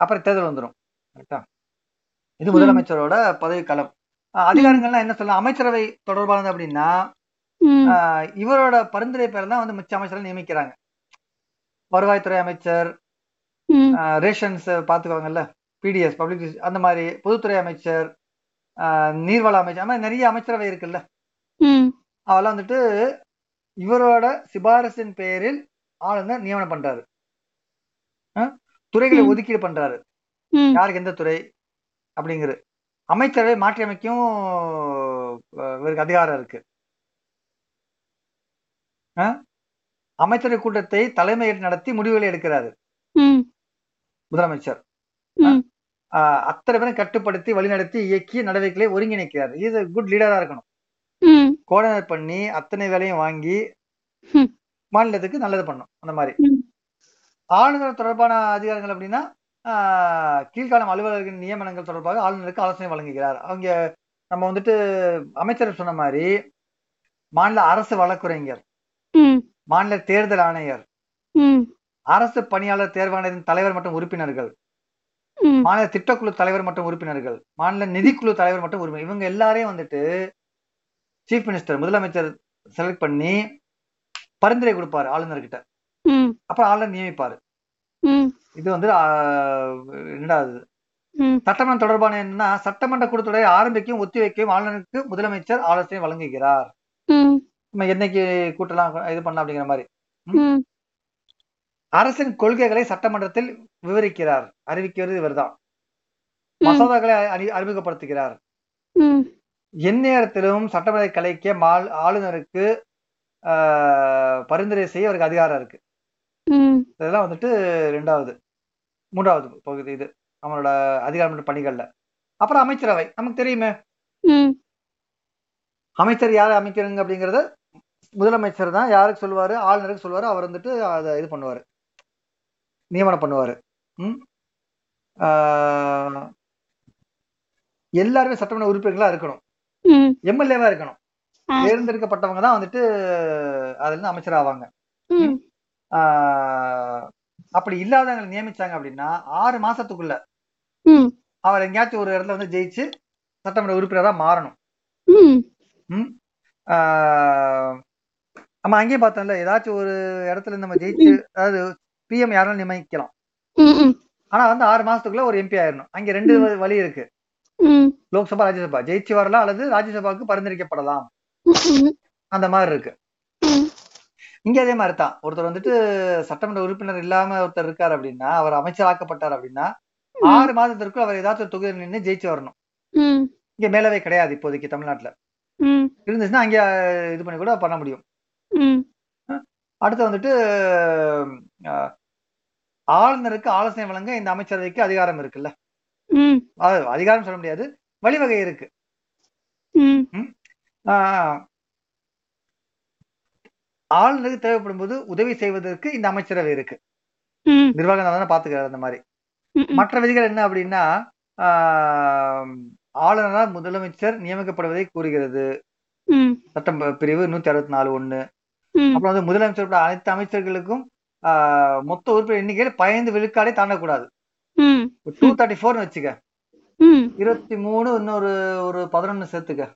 அப்புறம் தேர்தல் வந்துடும். கரெக்டா? இது முதலமைச்சரோட பதவி காலம். அதிகாரங்கள்லாம் என்ன சொல்லலாம்? அமைச்சரவை தொடர்பானது அப்படின்னா இவரோட பரிந்துரை பேர் தான் வந்து மிச்ச அமைச்சரை நியமிக்கிறாங்க. வருவாய்த்துறை அமைச்சர், ரேஷன்ஸ் பாத்துக்குவாங்கல்ல, பிடிஎஸ் பப்ளிக், அந்த மாதிரி பொதுத்துறை அமைச்சர், நீர்வள அமைச்சர், அந்த மாதிரி நிறைய அமைச்சரவை இருக்குல்ல. அவெல்லாம் வந்துட்டு இவரோட சிபாரிசின் பேரில் ஆளுநர் நியமனம் பண்றாரு. துறைகளை ஒதுக்கீடு பண்றாரு. யாருக்கு எந்த துறை அப்படிங்கிற அமைச்சரவை மாற்றி அமைக்கும் இவருக்கு அதிகாரம் இருக்கு. அமைச்சரவை கூட்டத்தை தலைமை நடத்தி முடிவுகளை எடுக்கிறாரு முதலமைச்சர். அத்தனை பேரும் கட்டுப்படுத்தி வழிநடத்தி இயக்கிய நடவடிக்கைகளை ஒருங்கிணைக்கிறார். இது குட் லீடரா இருக்கணும். கோஆர்டினேட் பண்ணி அத்தனை வேலையும் வாங்கி மாநிலத்துக்கு நல்லது பண்ணும். அந்த மாதிரி ஆளுநர் தொடர்பான அதிகாரங்கள் அப்படின்னா கீழ்காலம் அலுவலர்களின் நியமனங்கள் தொடர்பாக ஆளுநருக்கு ஆலோசனை வழங்குகிறார். அவங்க நம்ம வந்துட்டு அமைச்சர் சொன்ன மாதிரி மாநில அரசு வழக்குரைஞர், மாநில தேர்தல் ஆணையர், அரசு பணியாளர் தேர்வாணையத்தின் தலைவர் மற்றும் உறுப்பினர்கள், மாநில திட்டக்குழு தலைவர் மற்றும் உறுப்பினர்கள், மாநில நிதிக்குழு தலைவர் மற்றும் உறுப்பினர், இவங்க எல்லாரையும் வந்துட்டு சீஃப் மினிஸ்டர் முதலமைச்சர் செலக்ட் பண்ணி பரிந்துரை கொடுப்பாரு ஆளுநர்கிட்ட. அப்புறம் ஆளுநர் நியமிப்பாரு. இது வந்து ரெண்டாவது. சட்டமன்றம் தொடர்பான என்னன்னா சட்டமன்ற கூட்டத்தொடரை ஆரம்பிக்கும் ஒத்தி வைக்கவும் ஆளுநருக்கு முதலமைச்சர் ஆலோசனை வழங்குகிறார். நம்ம என்னைக்கு கூட்டலாம், இது பண்ணலாம் அப்படிங்கிற மாதிரி. அரசின் கொள்கைகளை சட்டமன்றத்தில் விவரிக்கிறார். அறிவிக்கிறது இவர்தான். மசோதாக்களை அறிமுகப்படுத்துகிறார். எந்நேரத்திலும் சட்டமன்றத்தை கலைக்க ஆளுநருக்கு பரிந்துரை செய்ய அவருக்கு அதிகாரம் இருக்கு. இதெல்லாம் வந்துட்டு ரெண்டாவது. மூன்றாவது பகுதி இது அவனோட அதிகாரமற்ற பணிகள்ல. அப்புறம் அமைச்சரவை நமக்கு தெரியுமே. அமைச்சர் யார் அமைக்கிறாங்க அப்படிங்கறத முதலமைச்சர் தான் யாருக்கு சொல்லுவாரு, ஆளுநருக்கு சொல்லுவாரு. அவர் வந்துட்டு அதை இது பண்ணுவாரு, நியமனம் பண்ணுவாரு. எல்லாருமே சட்டமன்ற உறுப்பினர்களா இருக்கணும். எம்எல்ஏவா இருக்கணும். தேர்ந்தெடுக்கப்பட்டவங்க தான் வந்துட்டு அதுல இருந்து அமைச்சர் ஆவாங்க. அப்படி இல்லாதவங்களை நியமிச்சாங்க அப்படின்னா 6 மாசத்துக்குள்ள அவர் எங்கேயாச்சும் ஒரு இடத்துல வந்து ஜெயிச்சு சட்டமன்ற உறுப்பினரா மாறணும். நம்ம அங்கேயும் பார்த்தோம்ல, ஏதாச்சும் ஒரு இடத்துல நம்ம ஜெயிச்சு அதாவது பிஎம் யாரும் நியமிக்கலாம், ஆனா வந்து 6 மாசத்துக்குள்ள ஒரு எம்பி ஆயிடணும். அங்க 2 வழி இருக்கு, லோக்சபா ராஜ்யசபா. ஜெயிச்சு வரலாம் அல்லது ராஜ்யசபாவுக்கு பரிந்துரைக்கப்படலாம், அந்த மாதிரி இருக்கு. இங்கே அதே மாதிரி தான், ஒருத்தர் வந்துட்டு சட்டமன்ற உறுப்பினர் இல்லாம ஒருத்தர் இருக்காரு அப்படின்னா, அவர் அமைச்சராக்கப்பட்டார் அப்படின்னா 6 மாதத்திற்குள் அவர் ஏதாச்சும் தொகுதியில் நின்று ஜெயிச்சு வரணும். இங்க மேலவை கிடையாது இப்போதைக்கு தமிழ்நாட்டுல, இருந்துச்சுன்னா அங்கே இது பண்ணி கூட பண்ண முடியும். அடுத்து வந்துட்டு ஆளுநருக்கு ஆலோசனை வழங்க இந்த அமைச்சரவைக்கு அதிகாரம் இருக்குல்ல, அதிகாரம் சொல்ல முடியாது, வழிவகை இருக்கு. ஆளுநருக்கு தேவைப்படும் போது உதவி செய்வதற்கு இந்த அமைச்சரவை இருக்கு, நிர்வாகம் பாத்துக்கிறார். அந்த மாதிரி மற்ற விதிகள் என்ன அப்படின்னா, ஆளுநரால் முதலமைச்சர் நியமிக்கப்படுவதை கூறுகிறது சட்டம் பிரிவு 164(1). அப்புறம் வந்து முதலமைச்சர் அனைத்து அமைச்சர்களுக்கும் மொத்த உறுப்பினர் எண்ணிக்கையில் 15 விழுக்காடே தாண்டக்கூடாது. 234 வச்சுக்க, 23 இன்னொரு ஒரு 11 சேர்த்துக்க,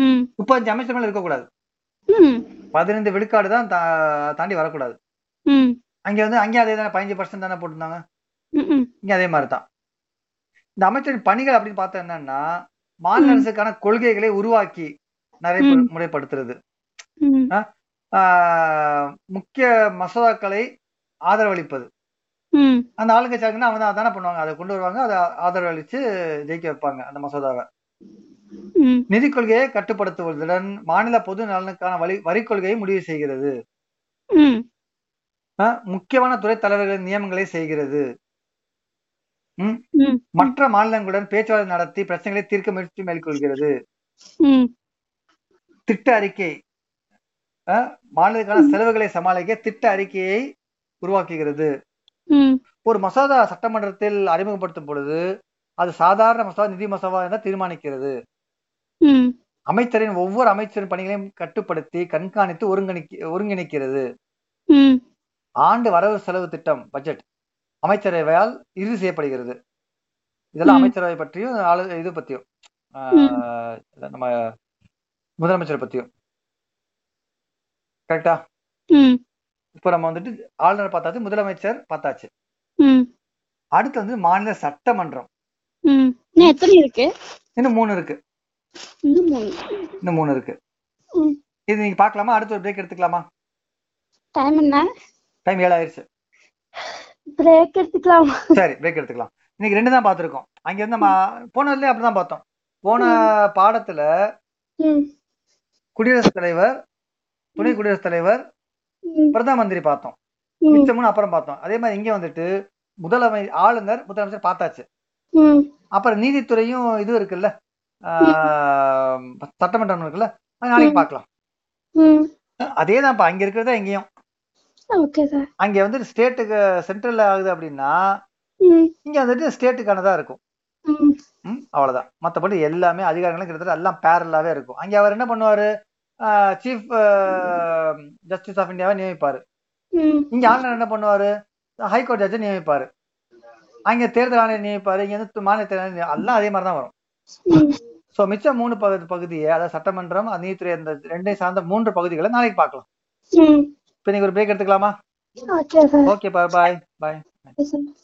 35 அமைச்சர் மேல இருக்கக்கூடாது. 15 விழுக்காடு தான் தாண்டி வரக்கூடாது. அங்க வந்து அங்கே அதே தானே, 15% தானே போட்டிருந்தாங்க. இங்க அதே மாதிரிதான். இந்த அமைச்சரின் பணிகள் அப்படின்னு பார்த்தா என்னன்னா, மாநில அரசுக்கான கொள்கைகளை உருவாக்கி நடைமுறைப்படுத்துறது, முக்கிய மசோதாக்களை ஆதரவளிப்பது. அந்த ஆளுங்கட்சி ஆளுங்கன்னா அவங்க அதான பண்ணுவாங்க, அதை கொண்டு வருவாங்க, அதை ஆதரவளிச்சு ஜெயிக்க வைப்பாங்க அந்த மசோதாவை. நிதி கொள்கையை கட்டுப்படுத்துவதுடன் மாநில பொது நலனுக்கான வரி கொள்கையை முடிவு செய்கிறது. முக்கியமான துறை தலைவர்களின் நியமனங்களை செய்கிறது. மற்ற மாநிலங்களுடன் பேச்சுவார்த்தை நடத்தி பிரச்சனைகளை தீர்க்க முயற்சி மேற்கொள்கிறது. திட்ட அறிக்கை, மாநிலத்துக்கான செலவுகளை சமாளிக்க திட்ட அறிக்கையை உருவாக்குகிறது. ஒரு மசோதா சட்டமன்றத்தில் அறிமுகப்படுத்தும் பொழுது அது சாதாரண மசோதா, நிதி மசோதா என தீர்மானிக்கிறது. அமைச்சரின் ஒவ்வொரு அமைச்சரின் பணிகளையும் கட்டுப்படுத்தி கண்காணித்து ஒருங்கிணைக்கிறது. ஆண்டு வரவு செலவு திட்டம் பட்ஜெட் அமைச்சரவையால் இறுதி செய்யப்படுகிறது. இதெல்லாம் அமைச்சரவை பற்றியும் இது பத்தியும் நம்ம முதலமைச்சரை பத்தியும் கரெக்டா. இப்ப நம்ம வந்துட்டு ஆளுநர் பார்த்தாச்சு, முதலமைச்சர் பார்த்தாச்சு. அடுத்து வந்து மாநில சட்டமன்றம். இன்னும் 3 இருக்கு. இது நீங்க பாக்கலாமா? அடுத்து ஒரு பிரேக் எடுத்துக்கலாமா? டைம் 7 ஆயிருச்சு. பிரேக் எடுத்துக்கலாம். சரி, பிரேக் எடுத்துக்கலாம். இன்னைக்கு 2 தான் பாத்துருக்கோம். அங்க இருந்து நம்ம போனதுலயே அப்படிதான் பார்த்தோம். போன பாடத்துல குடியரசுத் தலைவர், துணை குடியரசுத் தலைவர், பிரதம மந்திரி பார்த்தோம். மிச்சமும் அப்புறம் பார்த்தோம். அதே மாதிரி இங்க வந்துட்டு ஆளுநர் முதலமைச்சர் பார்த்தாச்சு. அப்புறம் நீதித்துறையும் இது இருக்குல்ல, சட்டமன்றம் இருக்குல்ல, நாளைக்கு பாக்கலாம். அதேதான் அங்க இருக்கிறதா எங்கேயும். அங்க வந்து ஸ்டேட்டுக்கு சென்ட்ரல் ஆகுது அப்படின்னா இங்க வந்துட்டு ஸ்டேட்டுக்கானதா இருக்கும். அவ்வளவுதான். மத்தபடி எல்லாமே அதிகாரங்களும் கிட்டத்தட்ட எல்லாம் பேரலாவே இருக்கும். அங்க அவர் என்ன பண்ணுவாரு, சீஃப் ஜஸ்டிஸ் ஆஃப் இந்தியாவை நியமிப்பாரு. இங்க ஆளுநர் என்ன பண்ணுவாரு, ஹைகோர்ட் ஜட்ஜை நியமிப்பாரு. அங்க தேர்தல் ஆணையம் நியமிப்பாரு. இங்க வந்து மாநில தேர்தல் எல்லாம் அதே மாதிரிதான் வரும். சோ மிச்சம் 3 பகுதியை, அதாவது சட்டமன்றம், நீதித்துறை, அந்த 2 சார்ந்த 3 பகுதிகளை நாளைக்கு பார்க்கலாம். இப்ப நீங்க ஒரு பிரேக் எடுத்துக்கலாமா? ஓகே, பாய் பாய் பாய்.